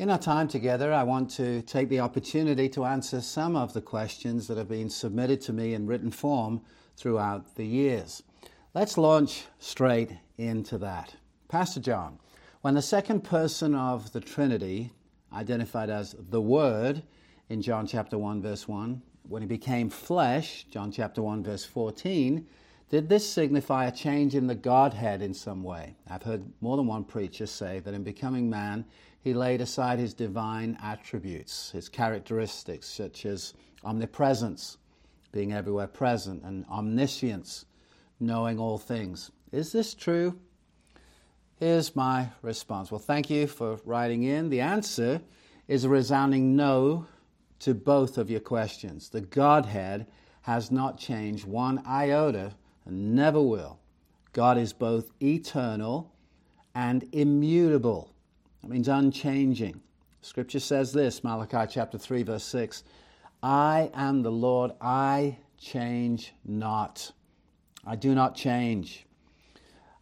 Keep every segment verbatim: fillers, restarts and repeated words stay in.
In our time together, I want to take the opportunity to answer some of the questions that have been submitted to me in written form throughout the years. Let's launch straight into that. Pastor John, when the second person of the Trinity, identified as the Word in John chapter one verse one, when he became flesh, John chapter one verse fourteen, did this signify a change in the Godhead in some way? I've heard more than one preacher say that in becoming man, he laid aside his divine attributes, his characteristics such as omnipresence, being everywhere present, and omniscience, knowing all things. Is this true? Here's my response. Well, thank you for writing in. The answer is a resounding no to both of your questions. The Godhead has not changed one iota and never will. God is both eternal and immutable. That means unchanging. Scripture says this, Malachi chapter three, verse six, I am the Lord, I change not. I do not change.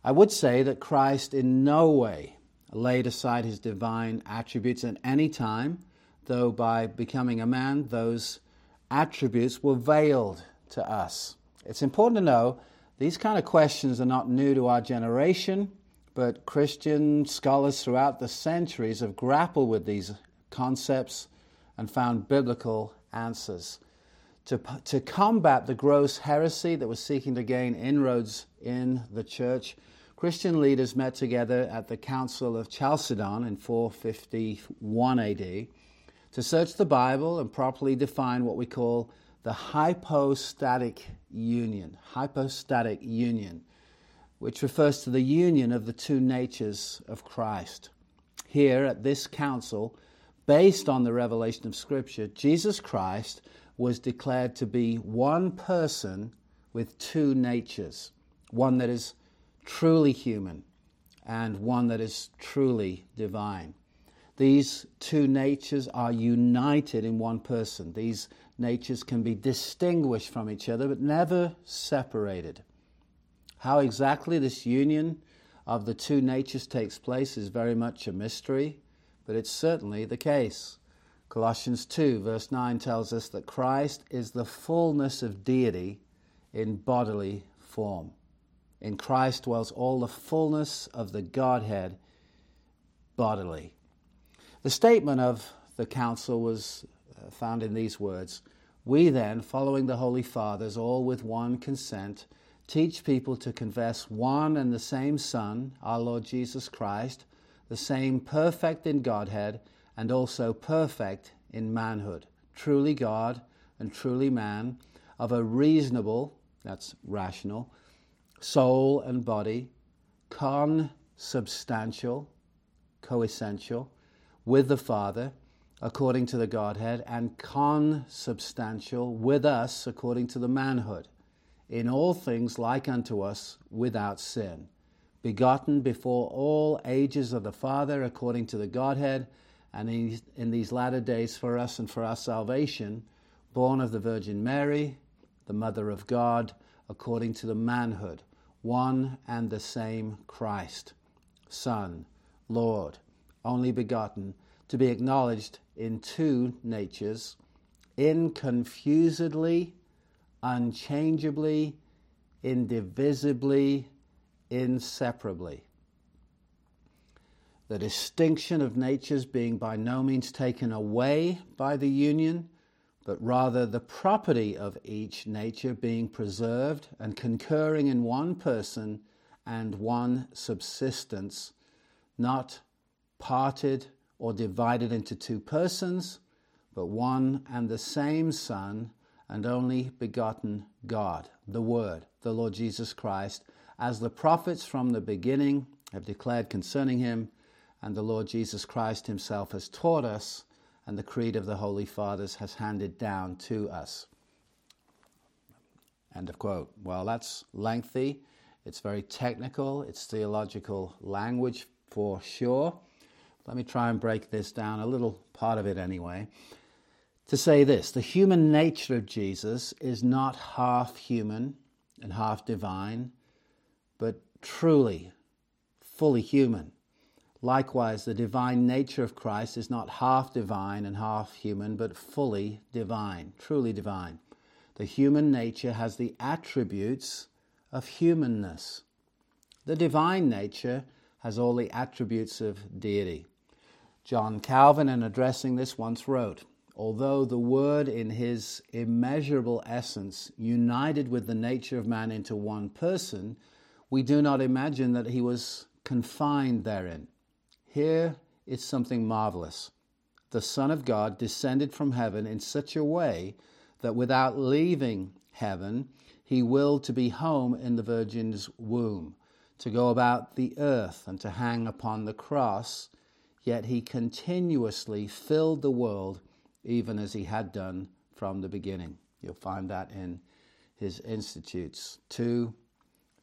I would say that Christ in no way laid aside his divine attributes at any time, though by becoming a man, those attributes were veiled to us. It's important to know these kind of questions are not new to our generation, but Christian scholars throughout the centuries have grappled with these concepts and found biblical answers. To, to combat the gross heresy that was seeking to gain inroads in the church, Christian leaders met together at the Council of Chalcedon in four fifty-one A D to search the Bible and properly define what we call the hypostatic union, hypostatic union, which refers to the union of the two natures of Christ. Here at this council, based on the revelation of Scripture, Jesus Christ was declared to be one person with two natures, one that is truly human and one that is truly divine. These two natures are united in one person. These natures can be distinguished from each other but never separated. How exactly this union of the two natures takes place is very much a mystery, but it's certainly the case. Colossians two verse nine tells us that Christ is the fullness of deity in bodily form. In Christ dwells all the fullness of the Godhead bodily. The statement of the council was found in these words, "We then, following the Holy Fathers, all with one consent, teach people to confess one and the same Son, our Lord Jesus Christ, the same perfect in Godhead and also perfect in manhood, truly God and truly man, of a reasonable," that's rational, "soul and body, consubstantial," coessential, "with the Father, according to the Godhead, and consubstantial with us, according to the manhood, in all things like unto us, without sin, begotten before all ages of the Father, according to the Godhead, and in, in these latter days for us and for our salvation, born of the Virgin Mary, the Mother of God, according to the manhood, one and the same Christ, Son, Lord, only begotten, to be acknowledged in two natures, inconfusedly, unchangeably, indivisibly, inseparably. The distinction of natures being by no means taken away by the union, but rather the property of each nature being preserved and concurring in one person and one subsistence, not parted or divided into two persons, but one and the same Son and only begotten God, the Word, the Lord Jesus Christ, as the prophets from the beginning have declared concerning him, and the Lord Jesus Christ himself has taught us, and the creed of the Holy Fathers has handed down to us. End of quote. Well, that's lengthy. It's very technical. It's theological language for sure. Let me try and break this down, a little part of it anyway. To say this, the human nature of Jesus is not half human and half divine, but truly, fully human. Likewise, the divine nature of Christ is not half divine and half human, but fully divine, truly divine. The human nature has the attributes of humanness. The divine nature has all the attributes of deity. John Calvin, in addressing this, once wrote, "Although the Word in his immeasurable essence united with the nature of man into one person, we do not imagine that he was confined therein. Here is something marvelous. The Son of God descended from heaven in such a way that without leaving heaven, he willed to be home in the Virgin's womb, to go about the earth and to hang upon the cross, yet he continuously filled the world even as he had done from the beginning." You'll find that in his Institutes two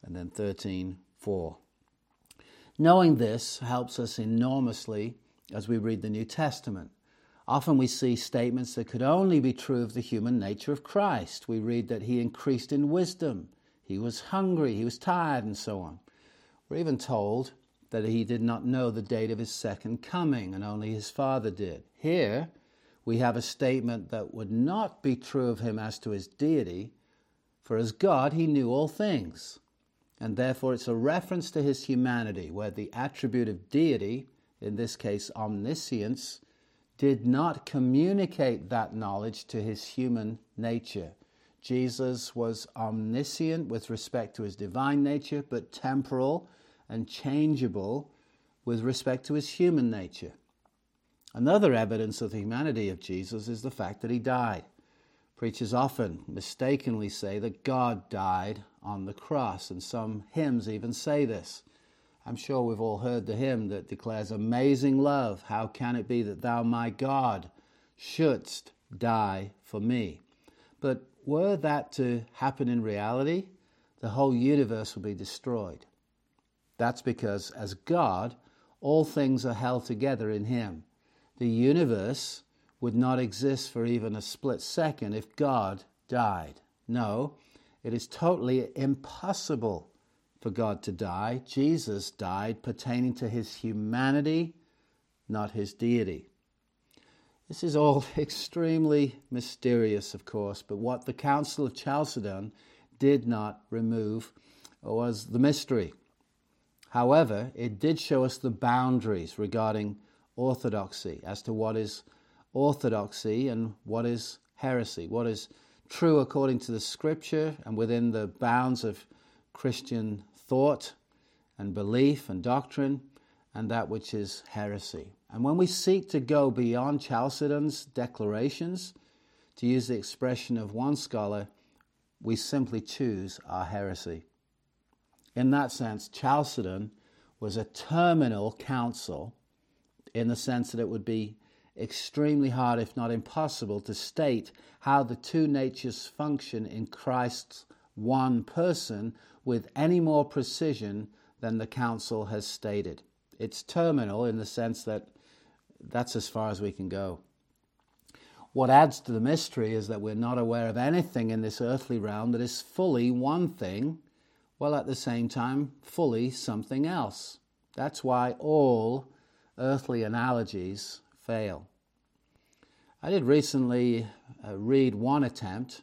and then thirteen four. Knowing this helps us enormously as we read the New Testament. Often we see statements that could only be true of the human nature of Christ. We read that he increased in wisdom, he was hungry, he was tired, and so on. We're even told that he did not know the date of his second coming, and only his Father did. Here we have a statement that would not be true of him as to his deity, for as God he knew all things. And therefore it's a reference to his humanity, where the attribute of deity, in this case omniscience, did not communicate that knowledge to his human nature. Jesus was omniscient with respect to his divine nature, but temporal and changeable with respect to his human nature. Another evidence of the humanity of Jesus is the fact that he died. Preachers often mistakenly say that God died on the cross, and some hymns even say this. I'm sure we've all heard the hymn that declares, "Amazing love, how can it be that thou, my God, shouldst die for me?" But were that to happen in reality, the whole universe would be destroyed. That's because, as God, all things are held together in him. The universe would not exist for even a split second if God died. No, it is totally impossible for God to die. Jesus died pertaining to his humanity, not his deity. This is all extremely mysterious, of course, but what the Council of Chalcedon did not remove was the mystery. However, it did show us the boundaries regarding orthodoxy, as to what is orthodoxy and what is heresy, what is true according to the Scripture and within the bounds of Christian thought and belief and doctrine, and that which is heresy. And when we seek to go beyond Chalcedon's declarations, to use the expression of one scholar, we simply choose our heresy. In that sense, Chalcedon was a terminal council, in the sense that it would be extremely hard, if not impossible, to state how the two natures function in Christ's one person with any more precision than the council has stated. It's terminal in the sense that that's as far as we can go. What adds to the mystery is that we're not aware of anything in this earthly realm that is fully one thing, while at the same time fully something else. That's why all earthly analogies fail. I did recently uh, read one attempt,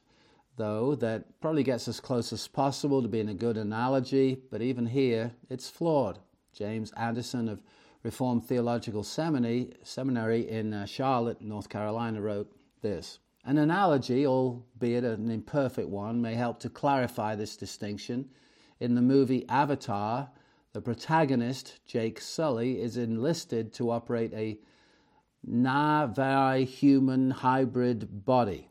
though, that probably gets as close as possible to being a good analogy, but even here it's flawed. James Anderson of Reformed Theological Seminary, Seminary in uh, Charlotte, North Carolina, wrote this: "An analogy, albeit an imperfect one, may help to clarify this distinction. In the movie Avatar, the protagonist, Jake Sully, is enlisted to operate a Na'vi human hybrid body.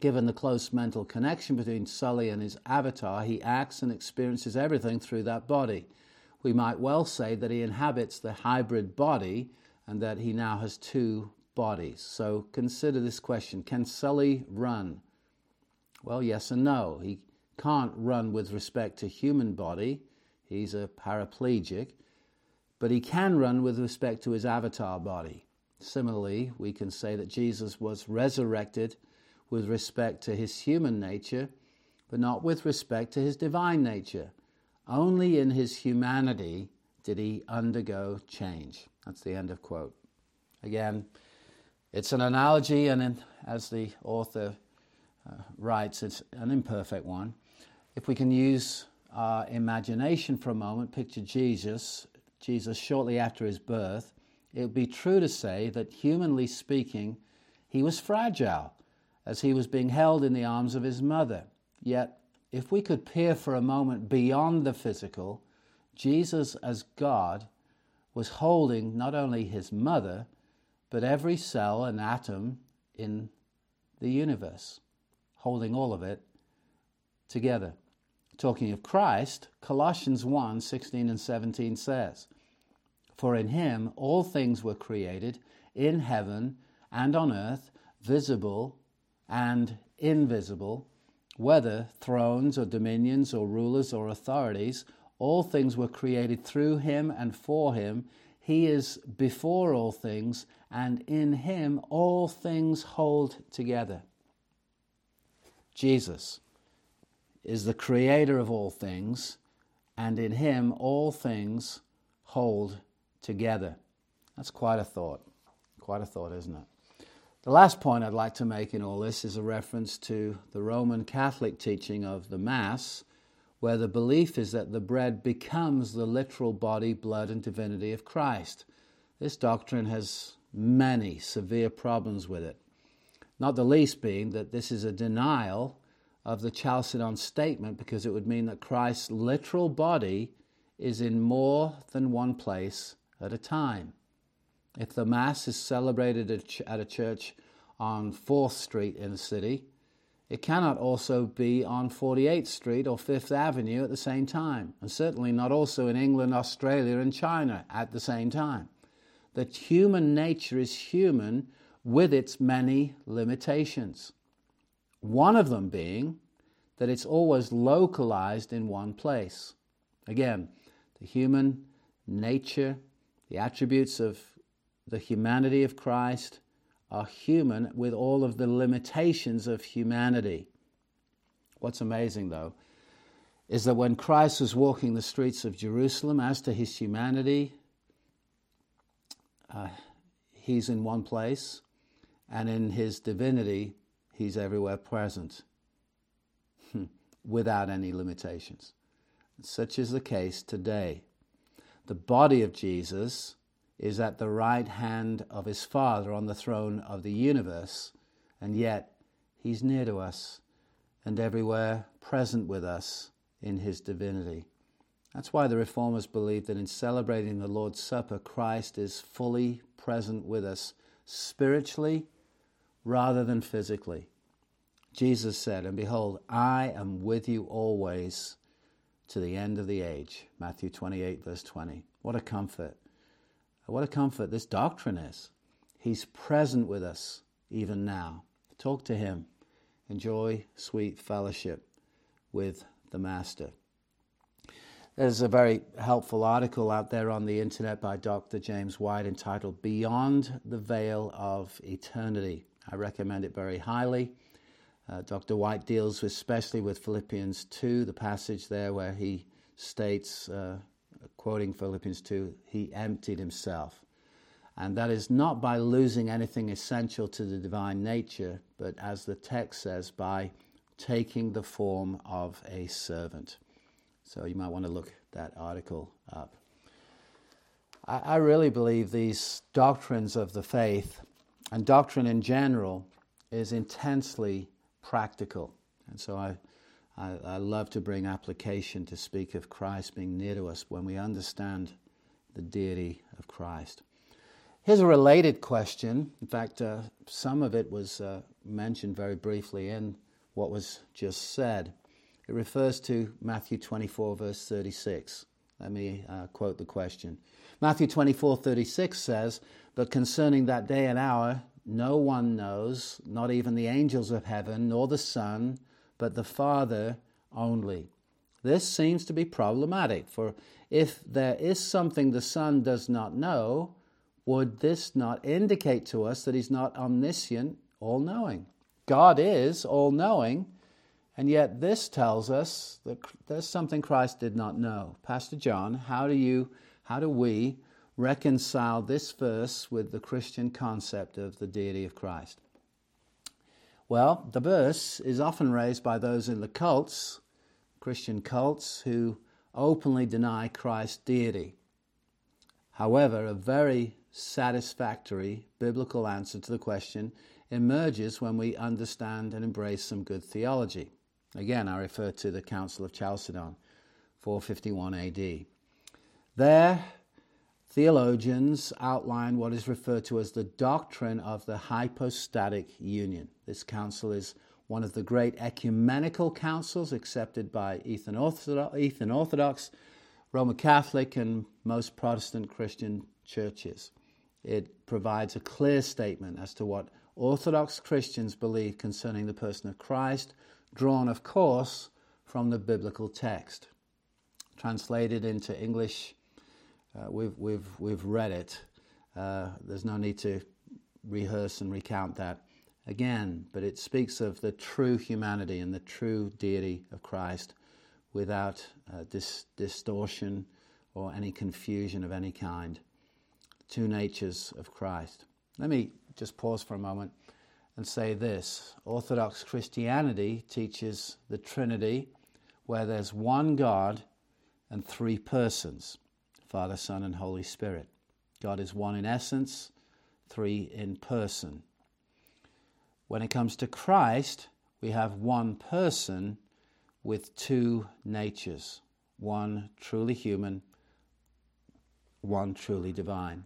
Given the close mental connection between Sully and his avatar, he acts and experiences everything through that body. We might well say that he inhabits the hybrid body and that he now has two bodies. So consider this question: can Sully run? Well, yes and no. He can't run with respect to human body. He's a paraplegic. But he can run with respect to his avatar body. Similarly, we can say that Jesus was resurrected with respect to his human nature, but not with respect to his divine nature. Only in his humanity did he undergo change. That's the end of quote. Again, it's an analogy, and as the author uh, writes, it's an imperfect one. If we can use our imagination for a moment, picture Jesus, Jesus shortly after his birth, it would be true to say that, humanly speaking, he was fragile as he was being held in the arms of his mother. Yet, if we could peer for a moment beyond the physical, Jesus as God was holding not only his mother, but every cell and atom in the universe, holding all of it together. Talking of Christ, Colossians one, sixteen and seventeen says, "For in him all things were created, in heaven and on earth, visible and invisible, whether thrones or dominions or rulers or authorities, all things were created through him and for him. He is before all things, and in him all things hold together." Jesus is the creator of all things, and in him all things hold together. That's quite a thought. Quite a thought, isn't it? The last point I'd like to make in all this is a reference to the Roman Catholic teaching of the Mass, where the belief is that the bread becomes the literal body, blood, and divinity of Christ. This doctrine has many severe problems with it, not the least being that this is a denial of the Chalcedon statement, because it would mean that Christ's literal body is in more than one place at a time. If the Mass is celebrated at a church on fourth street in a city, it cannot also be on forty-eighth street or fifth avenue at the same time, and certainly not also in England, Australia, and China at the same time. That human nature is human with its many limitations. One of them being that it's always localized in one place. Again, the human nature, the attributes of the humanity of Christ, are human with all of the limitations of humanity. What's amazing, though, is that when Christ was walking the streets of Jerusalem, as to his humanity, uh, he's in one place, and in his divinity, he's everywhere present, without any limitations. Such is the case today. The body of Jesus is at the right hand of his Father on the throne of the universe, and yet he's near to us and everywhere present with us in his divinity. That's why the Reformers believe that in celebrating the Lord's Supper, Christ is fully present with us spiritually rather than physically. Jesus said, "And behold, I am with you always to the end of the age." Matthew twenty-eight, verse twenty. What a comfort. What a comfort this doctrine is. He's present with us even now. Talk to him. Enjoy sweet fellowship with the Master. There's a very helpful article out there on the internet by Doctor James White entitled "Beyond the Veil of Eternity." I recommend it very highly. Uh, Doctor White deals with, especially with Philippians two, the passage there where he states, uh, quoting Philippians two, he emptied himself. And that is not by losing anything essential to the divine nature, but as the text says, by taking the form of a servant. So you might want to look that article up. I, I really believe these doctrines of the faith, and doctrine in general, is intensely practical. And so I I, I love to bring application to speak of Christ being near to us when we understand the deity of Christ. Here's a related question. In fact, uh, some of it was uh, mentioned very briefly in what was just said. It refers to Matthew twenty-four, verse thirty-six. Let me uh, quote the question. Matthew twenty-four, thirty-six says, "But concerning that day and hour, no one knows, not even the angels of heaven, nor the Son, but the Father only." This seems to be problematic, for if there is something the Son does not know, would this not indicate to us that he's not omniscient, all-knowing? God is all-knowing, and yet this tells us that there's something Christ did not know. Pastor John, how do you How do we reconcile this verse with the Christian concept of the deity of Christ? Well, the verse is often raised by those in the cults, Christian cults, who openly deny Christ's deity. However, a very satisfactory biblical answer to the question emerges when we understand and embrace some good theology. Again, I refer to the Council of Chalcedon, four fifty-one A D. There, theologians outline what is referred to as the doctrine of the hypostatic union. This council is one of the great ecumenical councils accepted by Eastern Orthodox, Roman Catholic, and most Protestant Christian churches. It provides a clear statement as to what Orthodox Christians believe concerning the person of Christ, drawn, of course, from the biblical text. Translated into English, uh, we've, we've, we've read it. Uh, there's no need to rehearse and recount that again, but it speaks of the true humanity and the true deity of Christ without uh, dis- distortion or any confusion of any kind. Two natures of Christ. Let me just pause for a moment and say this. Orthodox Christianity teaches the Trinity, where there's one God and three persons, Father, Son, and Holy Spirit. God is one in essence, three in person. When it comes to Christ, we have one person with two natures, one truly human, one truly divine.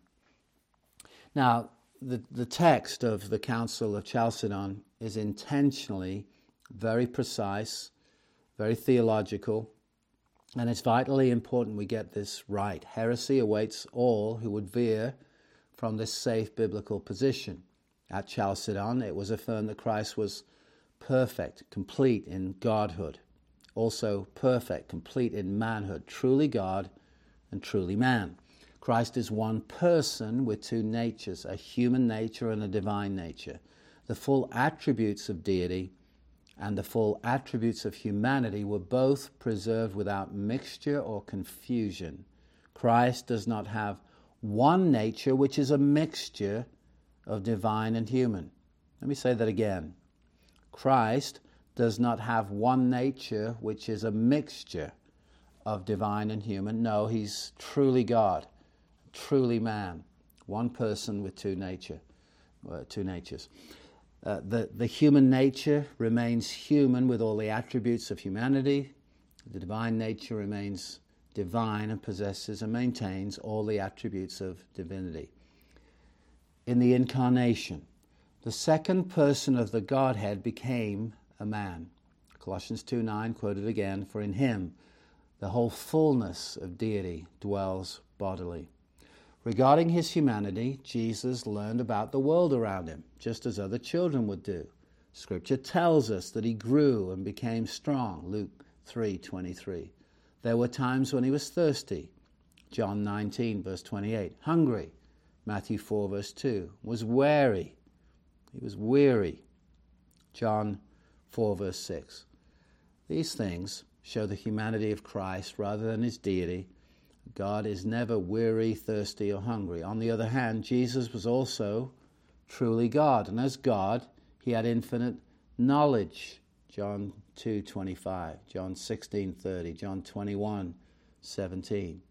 Now, the, the text of the Council of Chalcedon is intentionally very precise, very theological, and it's vitally important we get this right. Heresy awaits all who would veer from this safe biblical position. At Chalcedon, it was affirmed that Christ was perfect, complete in godhood, also perfect, complete in manhood, truly God and truly man. Christ is one person with two natures, a human nature and a divine nature, the full attributes of deity and the full attributes of humanity were both preserved without mixture or confusion. Christ does not have one nature which is a mixture of divine and human. Let me say that again. Christ does not have one nature which is a mixture of divine and human. No, he's truly God. Truly man, one person with two nature, uh, two natures. Uh, the, the human nature remains human with all the attributes of humanity. The divine nature remains divine and possesses and maintains all the attributes of divinity. In the incarnation, the second person of the Godhead became a man. Colossians two nine, quoted again, for in him the whole fullness of deity dwells bodily. Regarding his humanity, Jesus learned about the world around him, just as other children would do. Scripture tells us that he grew and became strong, Luke three twenty-three. There were times when he was thirsty, John nineteen, verse twenty-eight. Hungry, Matthew four, verse two. Was weary, he was weary, John four, verse six. These things show the humanity of Christ rather than his deity. God is never weary, thirsty, or hungry. On the other hand, Jesus was also truly God, and as God, he had infinite knowledge. John two twenty-five, John sixteen thirty, John twenty-one seventeen.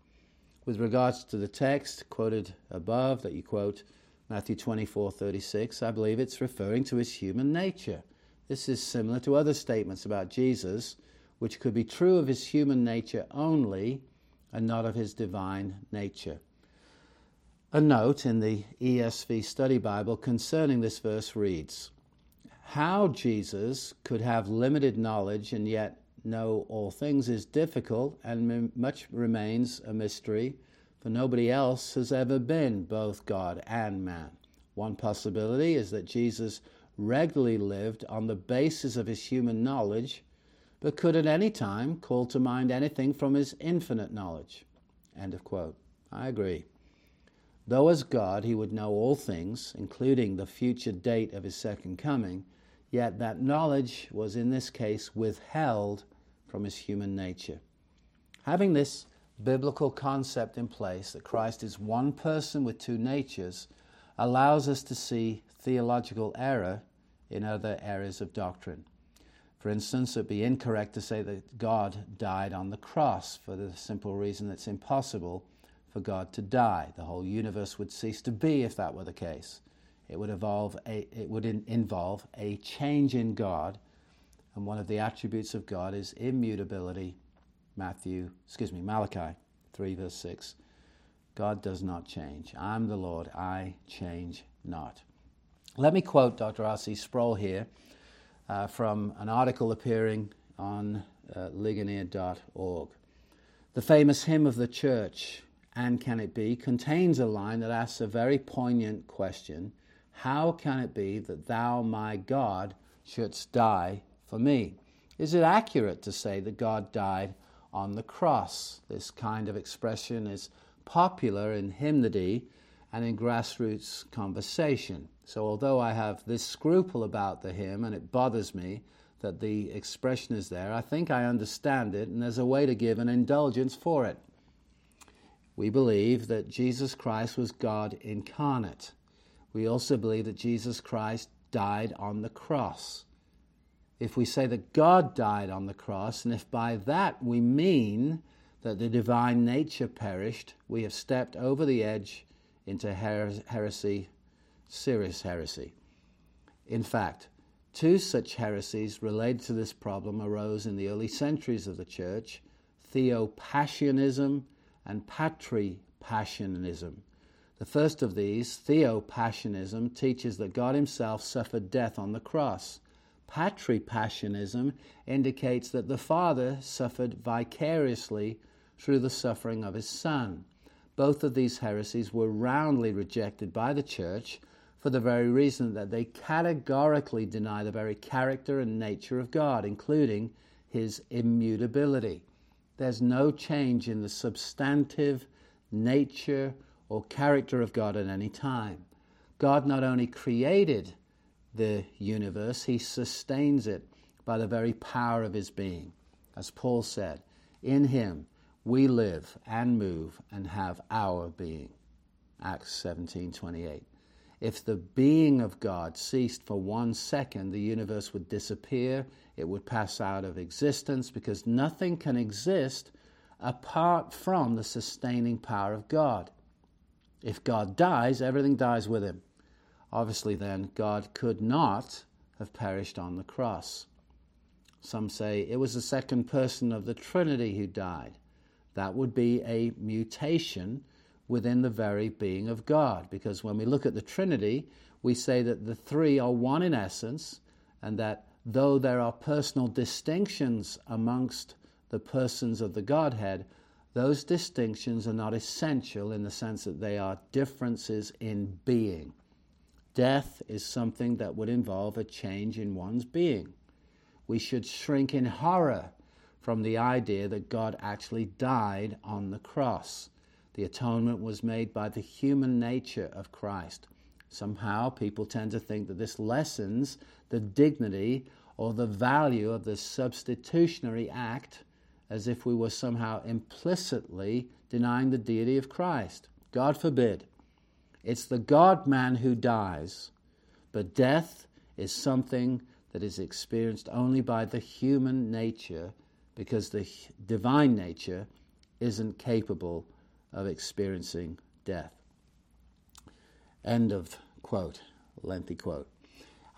With regards to the text quoted above that you quote, Matthew twenty-four thirty-six, I believe it's referring to his human nature. This is similar to other statements about Jesus, which could be true of his human nature only, and not of his divine nature. A note in the E S V Study Bible concerning this verse reads, how Jesus could have limited knowledge and yet know all things is difficult and much remains a mystery, for nobody else has ever been both God and man. One possibility is that Jesus regularly lived on the basis of his human knowledge but could at any time call to mind anything from his infinite knowledge. End of quote. I agree. Though as God he would know all things, including the future date of his second coming, yet that knowledge was in this case withheld from his human nature. Having this biblical concept in place that Christ is one person with two natures allows us to see theological error in other areas of doctrine. For instance, it would be incorrect to say that God died on the cross for the simple reason that it's impossible for God to die. The whole universe would cease to be if that were the case. It would, evolve a, it would in, involve a change in God, and one of the attributes of God is immutability. Matthew, excuse me, Malachi three, verse six. God does not change. I'm the Lord, I change not. Let me quote Doctor R. C. Sproul here uh, from an article appearing on uh, Ligonier dot org. The famous hymn of the church, "And Can It Be?", contains a line that asks a very poignant question: how can it be that thou, my God, shouldst die for me? Is it accurate to say that God died on the cross? This kind of expression is popular in hymnody and in grassroots conversation. So although I have this scruple about the hymn, and it bothers me that the expression is there, I think I understand it, and there's a way to give an indulgence for it. We believe that Jesus Christ was God incarnate. We also believe that Jesus Christ died on the cross. If we say that God died on the cross, and if by that we mean that the divine nature perished, we have stepped over the edge into her- heresy, serious heresy. In fact, two such heresies related to this problem arose in the early centuries of the church: Theopaschianism and Patripaschianism. The first of these, Theopaschianism, teaches that God himself suffered death on the cross. Patripaschianism indicates that the Father suffered vicariously through the suffering of his Son. Both of these heresies were roundly rejected by the Church for the very reason that they categorically deny the very character and nature of God, including his immutability. There's no change in the substantive nature or character of God at any time. God not only created the universe, he sustains it by the very power of his being. As Paul said, in him we live and move and have our being. Acts seventeen twenty-eight. If the being of God ceased for one second, the universe would disappear. It would pass out of existence, because nothing can exist apart from the sustaining power of God. If God dies, everything dies with him. Obviously then, God could not have perished on the cross. Some say it was the second person of the Trinity who died. That would be a mutation within the very being of God, because when we look at the Trinity, we say that the three are one in essence, and that though there are personal distinctions amongst the persons of the Godhead, those distinctions are not essential in the sense that they are differences in being. Death is something that would involve a change in one's being. We should shrink in horror from the idea that God actually died on the cross. The atonement was made by the human nature of Christ. Somehow people tend to think that this lessens the dignity or the value of the substitutionary act, as if we were somehow implicitly denying the deity of Christ. God forbid. It's the God-man who dies, but death is something that is experienced only by the human nature, because the divine nature isn't capable of experiencing death. End of quote, lengthy quote.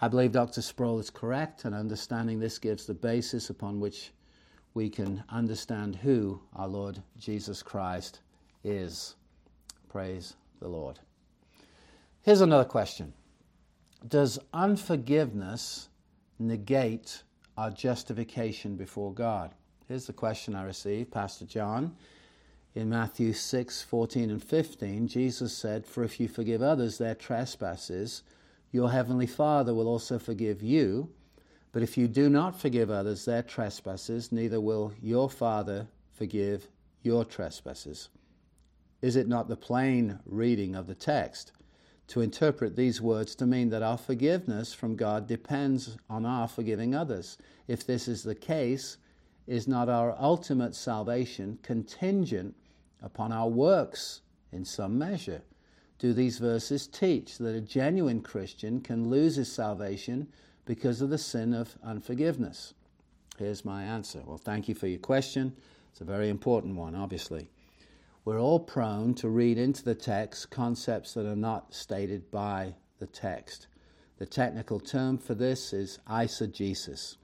I believe Doctor Sproul is correct, and understanding this gives the basis upon which we can understand who our Lord Jesus Christ is. Praise the Lord. Here's another question. Does unforgiveness negate our justification before God? Here's the question I received, Pastor John. In Matthew six, fourteen and fifteen, Jesus said, "For if you forgive others their trespasses, your heavenly Father will also forgive you. But if you do not forgive others their trespasses, neither will your Father forgive your trespasses." Is it not the plain reading of the text to interpret these words to mean that our forgiveness from God depends on our forgiving others? If this is the case, is not our ultimate salvation contingent upon our works in some measure? Do these verses teach that a genuine Christian can lose his salvation because of the sin of unforgiveness? Here's my answer. Well, thank you for your question. It's a very important one, obviously. We're all prone to read into the text concepts that are not stated by the text. The technical term for this is eisegesis.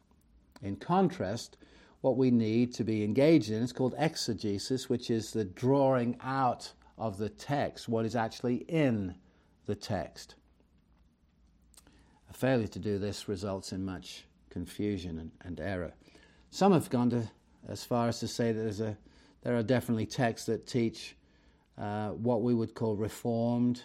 In contrast, what we need to be engaged in is called exegesis, which is the drawing out of the text, what is actually in the text. A failure to do this results in much confusion and, and error. Some have gone to as far as to say that there's a, there are definitely texts that teach uh, what we would call Reformed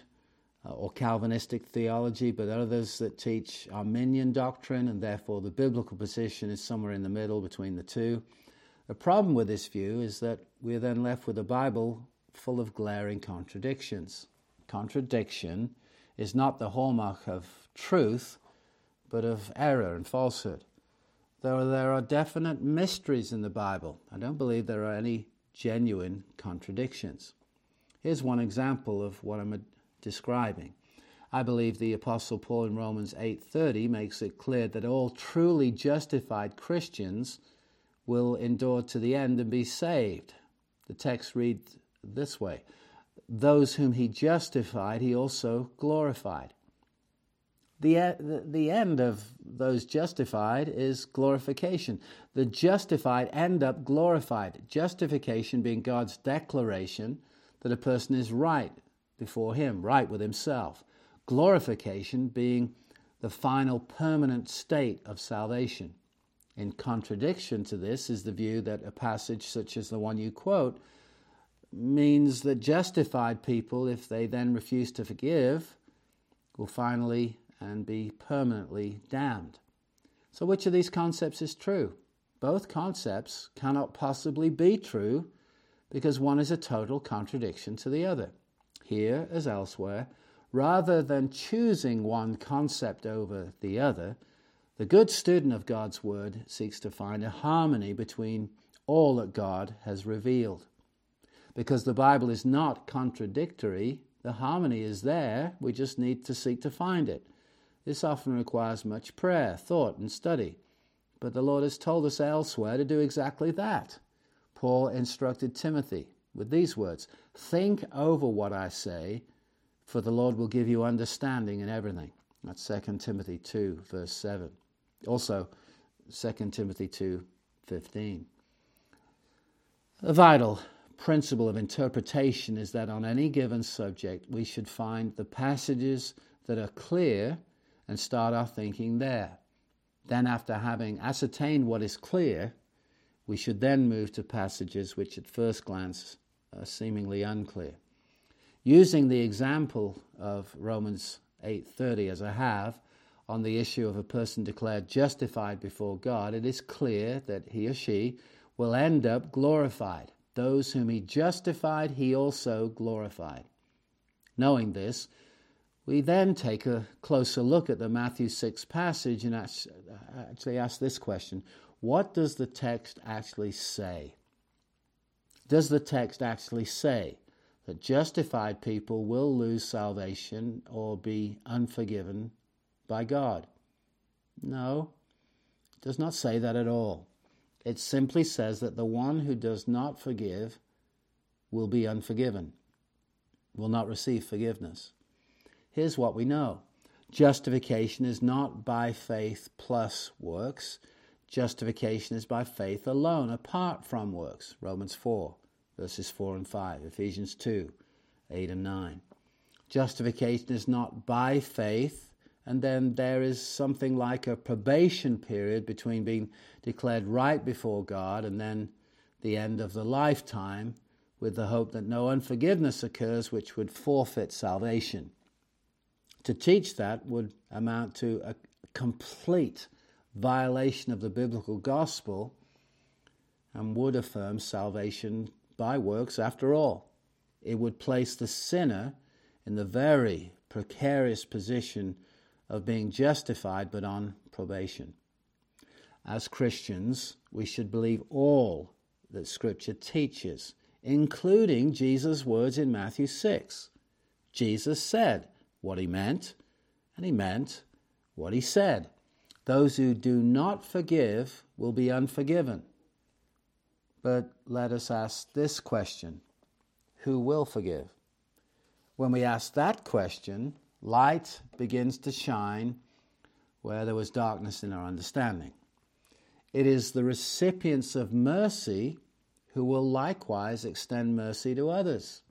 uh, or Calvinistic theology, but others that teach Arminian doctrine, and therefore the biblical position is somewhere in the middle between the two. The problem with this view is that we're then left with a Bible full of glaring contradictions. Contradiction is not the hallmark of truth, but of error and falsehood. Though there are definite mysteries in the Bible, I don't believe there are any genuine contradictions. Here's one example of what I'm describing. I believe the Apostle Paul in Romans eight thirty makes it clear that all truly justified Christians will endure to the end and be saved. The text reads this way: those whom he justified, he also glorified. The, the end of those justified is glorification. The justified end up glorified. Justification being God's declaration that a person is right before him, right with himself. Glorification being the final permanent state of salvation. In contradiction to this is the view that a passage such as the one you quote means that justified people, if they then refuse to forgive, will finally and be permanently damned. So which of these concepts is true? Both concepts cannot possibly be true because one is a total contradiction to the other. Here, as elsewhere, rather than choosing one concept over the other, the good student of God's Word seeks to find a harmony between all that God has revealed. Because the Bible is not contradictory, the harmony is there, we just need to seek to find it. This often requires much prayer, thought, and study. But the Lord has told us elsewhere to do exactly that. Paul instructed Timothy with these words: think over what I say, for the Lord will give you understanding in everything. That's Second Timothy two, verse seven. Also, Second Timothy two, fifteen. A vital principle of interpretation is that on any given subject, we should find the passages that are clear and start our thinking there. Then, after having ascertained what is clear, we should then move to passages which at first glance are seemingly unclear. Using the example of Romans eight thirty as I have on the issue of a person declared justified before God, it is clear that he or she will end up glorified. Those whom he justified, he also glorified. Knowing this, we then take a closer look at the Matthew six passage and actually ask this question: what does the text actually say? Does the text actually say that justified people will lose salvation or be unforgiven by God? No, it does not say that at all. It simply says that the one who does not forgive will be unforgiven, will not receive forgiveness. Here's what we know. Justification is not by faith plus works. Justification is by faith alone, apart from works. Romans four, verses four and five, Ephesians two, eight and nine. Justification is not by faith, and then there is something like a probation period between being declared right before God and then the end of the lifetime, with the hope that no unforgiveness occurs which would forfeit salvation. To teach that would amount to a complete violation of the biblical gospel and would affirm salvation by works after all. It would place the sinner in the very precarious position of being justified but on probation. As Christians, we should believe all that Scripture teaches, including Jesus' words in Matthew six. Jesus said what he meant, and he meant what he said. Those who do not forgive will be unforgiven. But let us ask this question, who will forgive? When we ask that question, light begins to shine where there was darkness in our understanding. It is the recipients of mercy who will likewise extend mercy to others.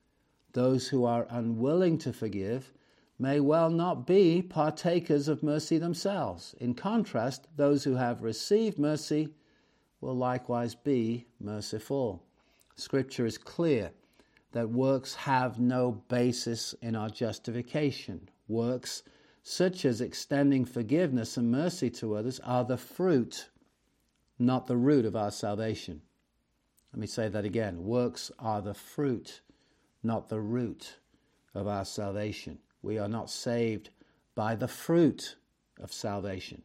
Those who are unwilling to forgive may well not be partakers of mercy themselves. In contrast, those who have received mercy will likewise be merciful. Scripture is clear that works have no basis in our justification. Works such as extending forgiveness and mercy to others are the fruit, not the root of our salvation. Let me say that again. Works are the fruit, not the root of our salvation. We are not saved by the fruit of salvation.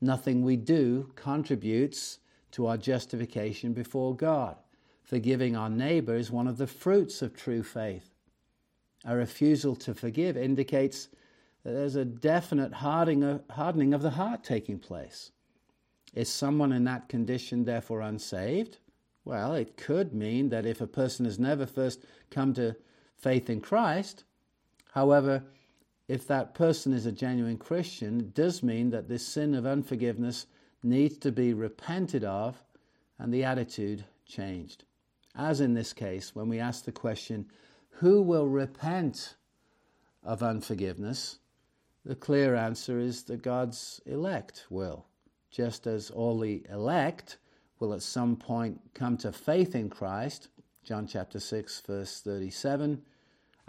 Nothing we do contributes to our justification before God. Forgiving our neighbor is one of the fruits of true faith. A refusal to forgive indicates that there's a definite hardening of the heart taking place. Is someone in that condition therefore unsaved? Well, it could mean that if a person has never first come to faith in Christ. However, if that person is a genuine Christian, it does mean that this sin of unforgiveness needs to be repented of and the attitude changed. As in this case, when we ask the question, who will repent of unforgiveness? The clear answer is that God's elect will, just as all the elect will at some point come to faith in Christ, John chapter six, verse thirty-seven,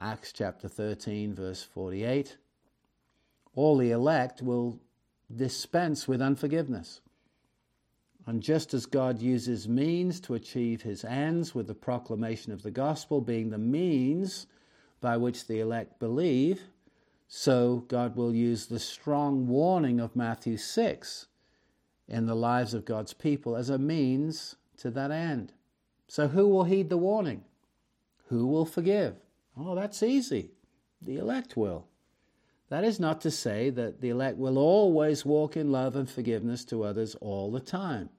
Acts chapter thirteen, verse forty-eight. All the elect will dispense with unforgiveness. And just as God uses means to achieve his ends, with the proclamation of the gospel being the means by which the elect believe, so God will use the strong warning of Matthew six in the lives of God's people as a means to that end. So who will heed the warning? Who will forgive? Oh, that's easy. The elect will. That is not to say that the elect will always walk in love and forgiveness to others all the time.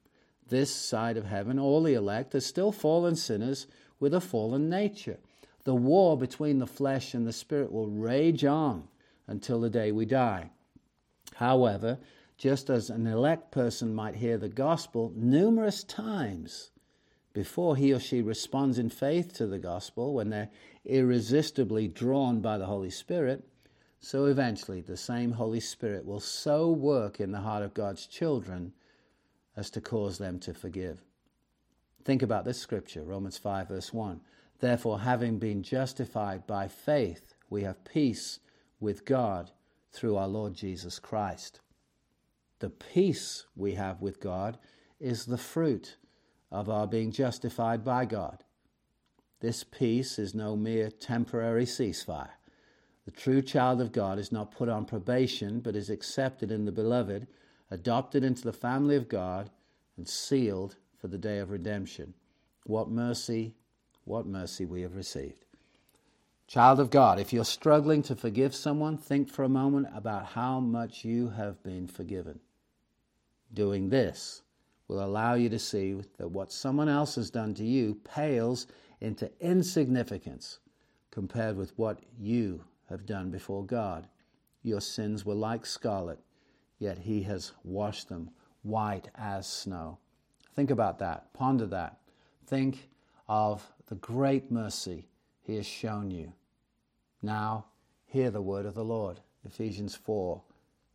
This side of heaven, all the elect are still fallen sinners with a fallen nature. The war between the flesh and the spirit will rage on until the day we die. However, just as an elect person might hear the gospel numerous times before he or she responds in faith to the gospel when they're irresistibly drawn by the Holy Spirit, so eventually the same Holy Spirit will so work in the heart of God's children as to cause them to forgive. Think about this scripture, Romans five verse one. Therefore, having been justified by faith, we have peace with God through our Lord Jesus Christ. The peace we have with God is the fruit of our being justified by God. This peace is no mere temporary ceasefire. The true child of God is not put on probation, but is accepted in the beloved, adopted into the family of God, and sealed for the day of redemption. What mercy, what mercy we have received. Child of God, if you're struggling to forgive someone, think for a moment about how much you have been forgiven. Doing this will allow you to see that what someone else has done to you pales into insignificance compared with what you have done before God. Your sins were like scarlet, yet he has washed them white as snow. Think about that. Ponder that. Think of the great mercy he has shown you. Now, hear the word of the Lord. Ephesians four,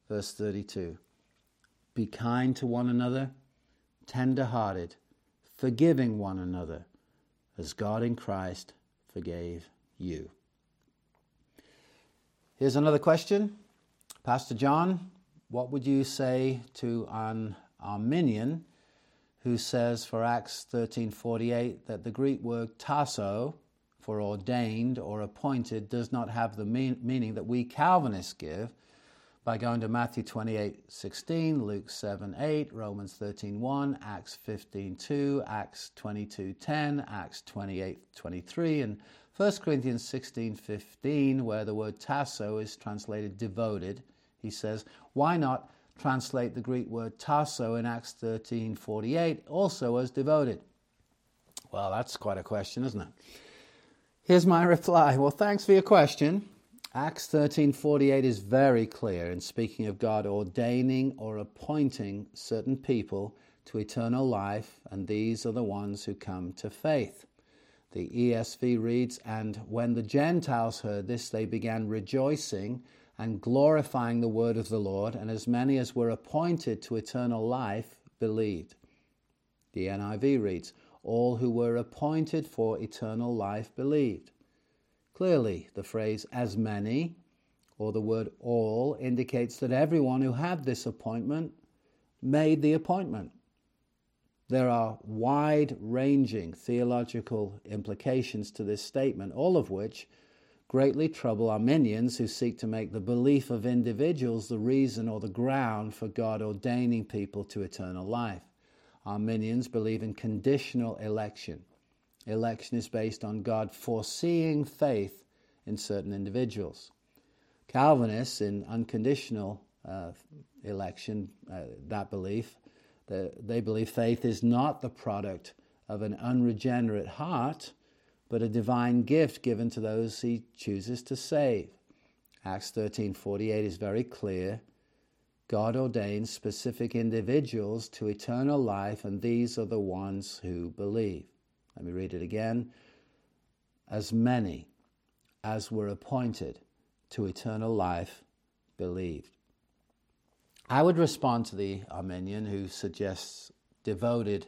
verse thirty-two. Be kind to one another, tender-hearted, forgiving one another, as God in Christ forgave you. Here's another question. Pastor John, what would you say to an Arminian who says for Acts thirteen forty-eight that the Greek word tasso for ordained or appointed does not have the mean, meaning that we Calvinists give, by going to Matthew twenty-eight sixteen, Luke seven eight, Romans thirteen one, Acts fifteen two, Acts twenty-two ten, Acts twenty-eight twenty-three, and First Corinthians sixteen fifteen, where the word tasso is translated devoted. He says, why not translate the Greek word tasso in Acts thirteen forty-eight also as devoted? Well, that's quite a question, isn't it? Here's my reply. Well, thanks for your question. Acts thirteen forty-eight is very clear in speaking of God ordaining or appointing certain people to eternal life, and these are the ones who come to faith. The E S V reads, "And when the Gentiles heard this, they began rejoicing and glorifying the word of the Lord, and as many as were appointed to eternal life believed." The N I V reads, "All who were appointed for eternal life believed." Clearly, the phrase "as many" or the word "all" indicates that everyone who had this appointment made the appointment. There are wide-ranging theological implications to this statement, all of which greatly trouble Arminians who seek to make the belief of individuals the reason or the ground for God ordaining people to eternal life. Arminians believe in conditional election. Election is based on God foreseeing faith in certain individuals. Calvinists, in unconditional uh, election, uh, that belief, the, they believe faith is not the product of an unregenerate heart, but a divine gift given to those he chooses to save. Acts thirteen forty-eight is very clear. God ordains specific individuals to eternal life, and these are the ones who believe. Let me read it again. As many as were appointed to eternal life believed. I would respond to the Arminian who suggests devoted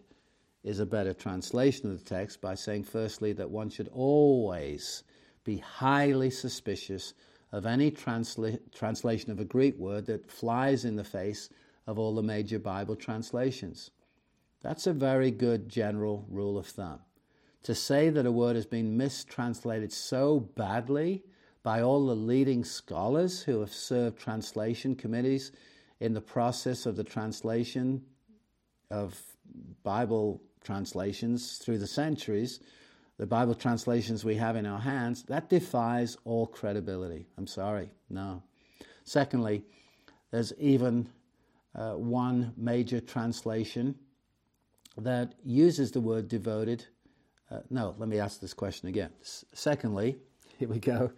is a better translation of the text by saying, firstly, that one should always be highly suspicious of any transla- translation of a Greek word that flies in the face of all the major Bible translations. That's a very good general rule of thumb. To say that a word has been mistranslated so badly by all the leading scholars who have served translation committees in the process of the translation of Bible translations through the centuries, the Bible translations we have in our hands, that defies all credibility. I'm sorry, no. Secondly, there's even uh, one major translation that uses the word devoted. Uh, no, let me ask this question again. S- secondly, here we go.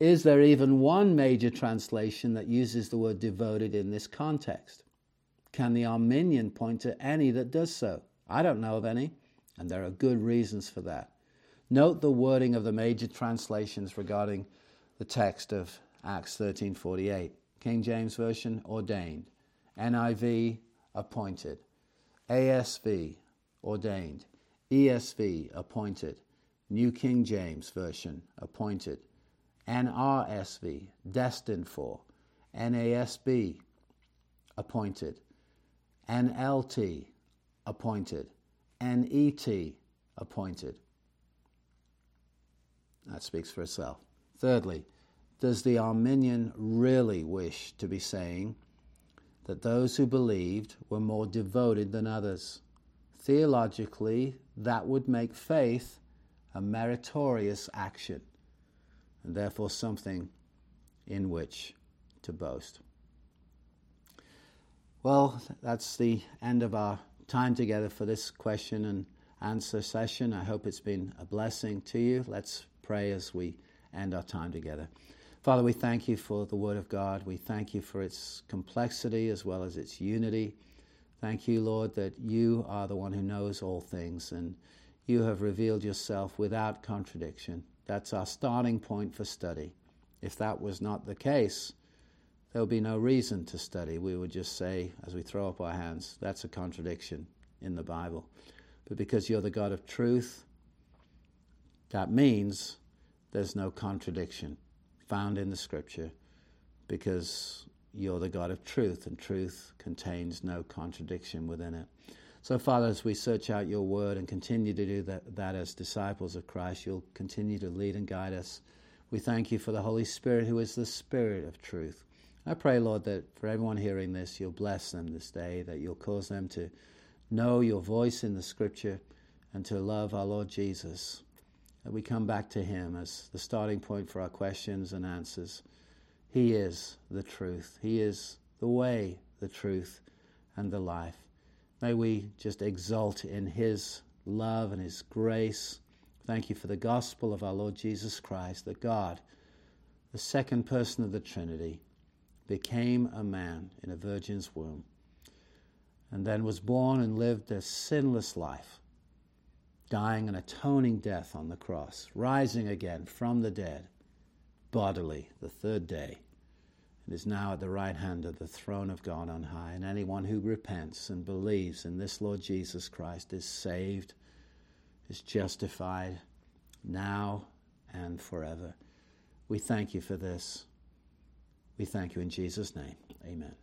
Is there even one major translation that uses the word devoted in this context? Can the Arminian point to any that does so? I don't know of any, and there are good reasons for that. Note the wording of the major translations regarding the text of Acts thirteen forty-eight. King James Version, ordained. N I V, appointed. A S V, ordained. E S V, appointed. New King James Version, appointed. N R S V, destined for. N A S B, appointed. N L T, appointed. N E T, appointed. That speaks for itself. Thirdly, does the Arminian really wish to be saying that those who believed were more devoted than others? Theologically, that would make faith a meritorious action, and therefore something in which to boast. Well, that's the end of our time together for this question and answer session. I hope it's been a blessing to you. Let's pray as we end our time together. Father, we thank you for the Word of God. We thank you for its complexity as well as its unity. Thank you, Lord, that you are the one who knows all things, and you have revealed yourself without contradiction. That's our starting point for study. If that was not the case, there would be no reason to study. We would just say, as we throw up our hands, that's a contradiction in the Bible. But because you're the God of truth, that means there's no contradiction found in the Scripture, because you're the God of truth, and truth contains no contradiction within it. So, Father, as we search out your word and continue to do that, that as disciples of Christ, you'll continue to lead and guide us. We thank you for the Holy Spirit, who is the Spirit of truth, I pray, Lord, that for everyone hearing this, you'll bless them this day, that you'll cause them to know your voice in the Scripture and to love our Lord Jesus, that we come back to him as the starting point for our questions and answers. He is the truth. He is the way, the truth, and the life. May we just exult in his love and his grace. Thank you for the gospel of our Lord Jesus Christ, that God, the second person of the Trinity, became a man in a virgin's womb, and then was born and lived a sinless life, dying an atoning death on the cross, rising again from the dead, bodily, the third day, and is now at the right hand of the throne of God on high. And anyone who repents and believes in this Lord Jesus Christ is saved, is justified, now and forever. We thank you for this. We thank you in Jesus' name. Amen.